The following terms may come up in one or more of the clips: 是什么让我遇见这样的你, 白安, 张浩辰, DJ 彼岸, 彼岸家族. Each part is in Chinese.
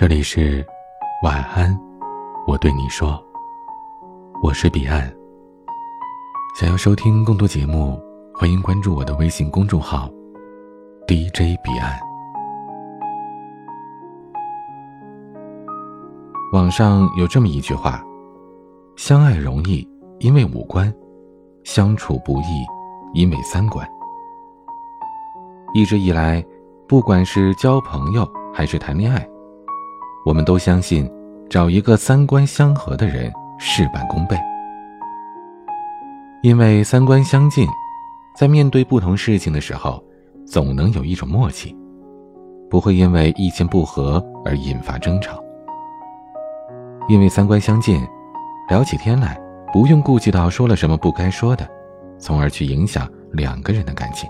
这里是晚安，我对你说，我是彼岸。想要收听更多节目，欢迎关注我的微信公众号 DJ 彼岸。网上有这么一句话，相爱容易，因为五官；相处不易，因为三观。一直以来，不管是交朋友还是谈恋爱，我们都相信找一个三观相合的人事半功倍。因为三观相近，在面对不同事情的时候，总能有一种默契，不会因为意见不合而引发争吵。因为三观相近，聊起天来不用顾忌到说了什么不该说的，从而去影响两个人的感情。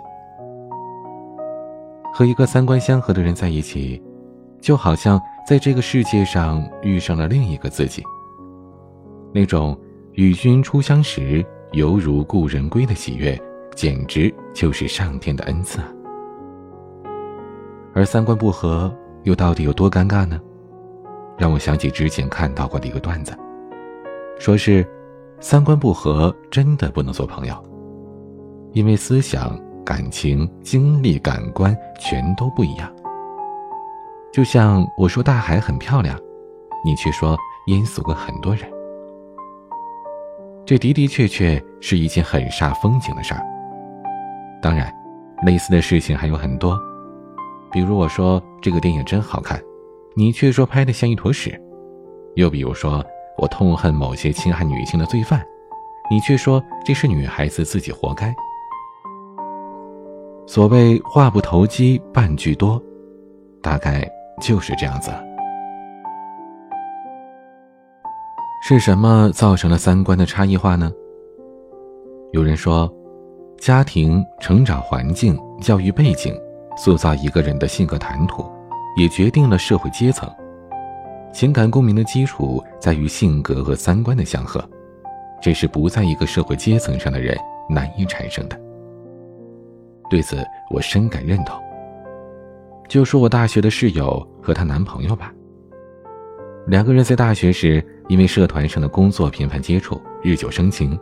和一个三观相合的人在一起，就好像在这个世界上遇上了另一个自己，那种与君初相识，犹如故人归的喜悦，简直就是上天的恩赐啊！而三观不合又到底有多尴尬呢？让我想起之前看到过的一个段子，说是三观不合真的不能做朋友，因为思想、感情、经历、感官全都不一样。就像我说大海很漂亮，你却说淹死过很多人，这的的确确是一件很煞风景的事儿。当然，类似的事情还有很多，比如我说这个电影真好看，你却说拍得像一坨屎；又比如说我痛恨某些侵害女性的罪犯，你却说这是女孩子自己活该。所谓话不投机半句多，大概就是这样子。是什么造成了三观的差异化呢？有人说，家庭、成长环境、教育背景塑造一个人的性格谈吐，也决定了社会阶层。情感共鸣的基础在于性格和三观的相合，这是不在一个社会阶层上的人难以产生的。对此我深感认同。就说我大学的室友和她男朋友吧，两个人在大学时因为社团上的工作频繁接触，日久生情，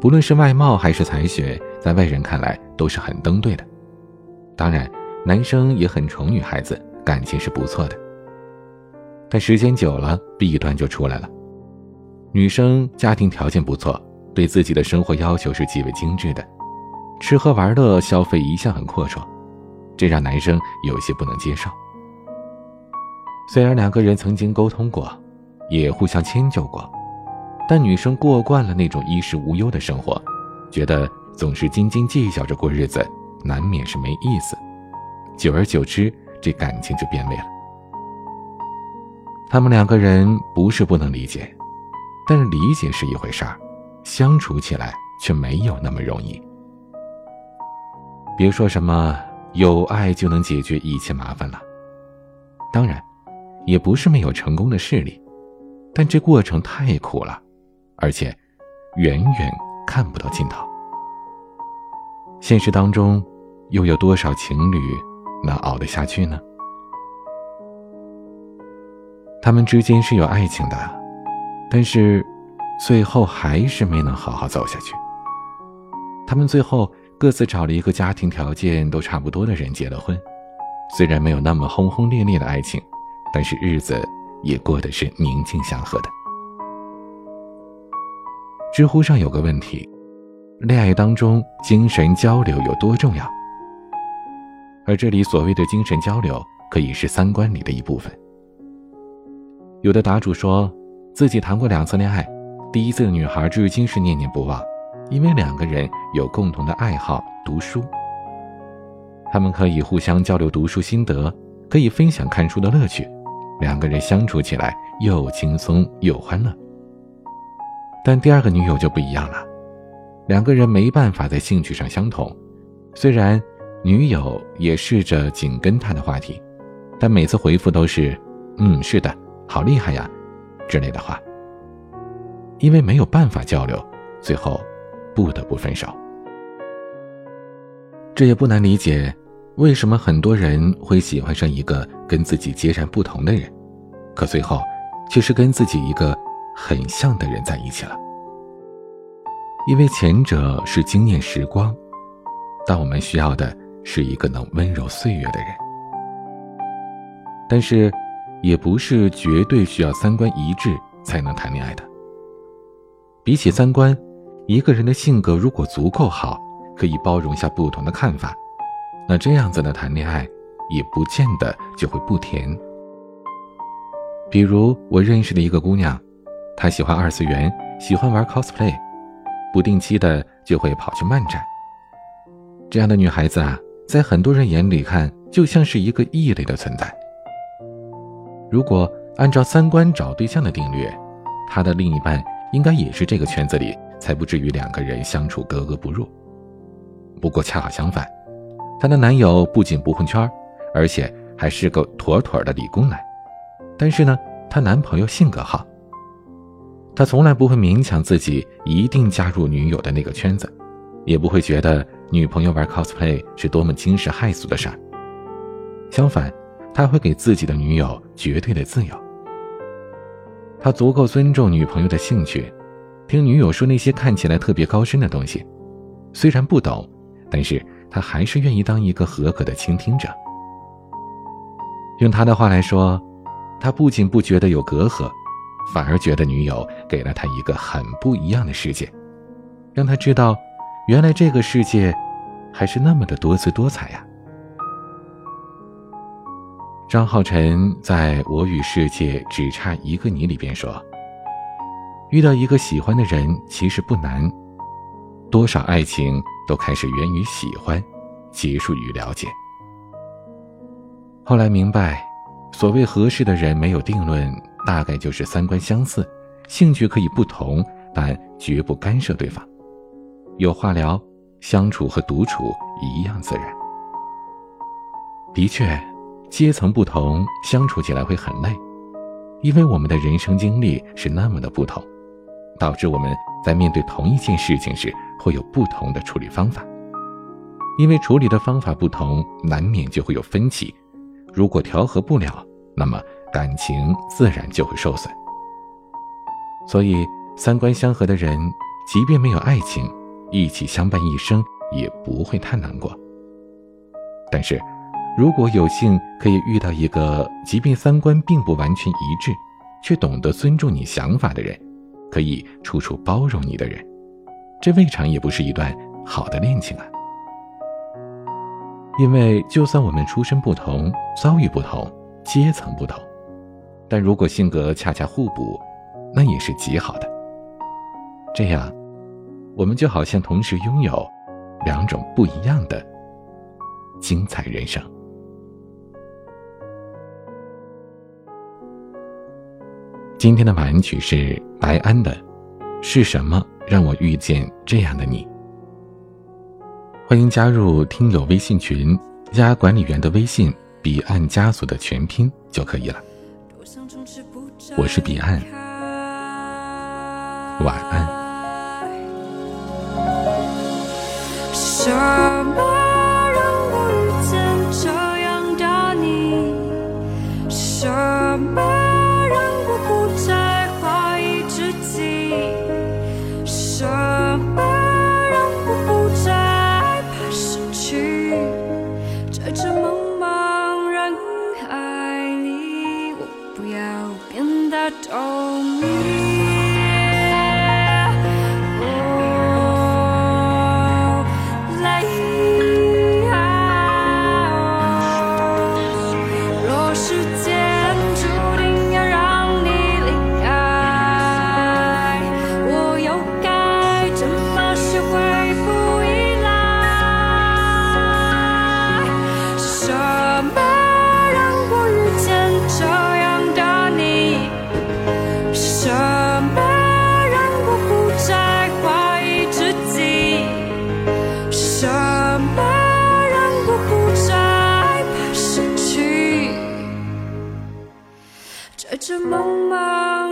不论是外貌还是才学，在外人看来都是很登对的。当然男生也很宠女孩子，感情是不错的，但时间久了弊端就出来了。女生家庭条件不错，对自己的生活要求是极为精致的，吃喝玩乐消费一向很阔绰，这让男生有些不能接受。虽然两个人曾经沟通过，也互相迁就过，但女生过惯了那种衣食无忧的生活，觉得总是斤斤计较着过日子，难免是没意思。久而久之，这感情就变味了。他们两个人不是不能理解，但是理解是一回事儿，相处起来却没有那么容易。别说什么有爱就能解决一切麻烦了，当然也不是没有成功的事例，但这过程太苦了，而且远远看不到尽头。现实当中又有多少情侣能熬得下去呢？他们之间是有爱情的，但是最后还是没能好好走下去。他们最后各自找了一个家庭条件都差不多的人结了婚，虽然没有那么轰轰烈烈的爱情，但是日子也过得是宁静祥和的。知乎上有个问题，恋爱当中精神交流有多重要？而这里所谓的精神交流，可以是三观里的一部分。有的答主说自己谈过2次恋爱，第1次的女孩至今是念念不忘，因为两个人有共同的爱好读书，他们可以互相交流读书心得，可以分享看书的乐趣，两个人相处起来又轻松又欢乐。但第2个女友就不一样了，两个人没办法在兴趣上相同，虽然女友也试着紧跟他的话题，但每次回复都是是的，好厉害呀之类的话。因为没有办法交流，最后不得不分手。这也不难理解，为什么很多人会喜欢上一个跟自己截然不同的人，可随后却是跟自己一个很像的人在一起了。因为前者是惊艳时光，但我们需要的是一个能温柔岁月的人。但是也不是绝对需要三观一致才能谈恋爱的。比起三观，一个人的性格如果足够好，可以包容下不同的看法，那这样子的谈恋爱也不见得就会不甜。比如我认识的一个姑娘，她喜欢二次元，喜欢玩 cosplay， 不定期的就会跑去漫展。这样的女孩子啊，在很多人眼里看就像是一个异类的存在。如果按照三观找对象的定律，她的另一半应该也是这个圈子里，才不至于两个人相处格格不入。不过恰好相反，她的男友不仅不混圈，而且还是个妥妥的理工男。但是呢，她男朋友性格好，她从来不会勉强自己一定加入女友的那个圈子，也不会觉得女朋友玩 cosplay 是多么惊世骇俗的事儿。相反，她会给自己的女友绝对的自由。她足够尊重女朋友的兴趣，听女友说那些看起来特别高深的东西，虽然不懂，但是他还是愿意当一个合格的倾听者。用他的话来说，他不仅不觉得有隔阂，反而觉得女友给了他一个很不一样的世界，让他知道原来这个世界还是那么的多姿多彩呀。张浩辰在《我与世界只差一个你》里边说，遇到一个喜欢的人其实不难，多少爱情都开始源于喜欢，结束于了解。后来明白，所谓合适的人没有定论，大概就是三观相似，兴趣可以不同，但绝不干涉对方。有话聊，相处和独处一样自然。的确，阶层不同，相处起来会很累，因为我们的人生经历是那么的不同，导致我们在面对同一件事情时会有不同的处理方法。因为处理的方法不同，难免就会有分歧，如果调和不了，那么感情自然就会受损。所以三观相合的人，即便没有爱情，一起相伴一生也不会太难过。但是如果有幸可以遇到一个即便三观并不完全一致，却懂得尊重你想法的人，可以处处包容你的人，这未尝也不是一段好的恋情啊。因为就算我们出身不同，遭遇不同，阶层不同，但如果性格恰恰互补，那也是极好的。这样我们就好像同时拥有两种不一样的精彩人生。今天的晚安曲是白安的《是什么让我遇见这样的你》。欢迎加入听友微信群，加管理员的微信彼岸家族的全拼就可以了。我是彼岸，晚安。是什么让我遇见这样的你？是什么这茫茫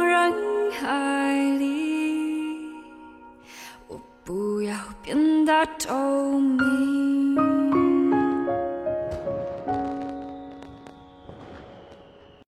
人海里，我不要变得透明。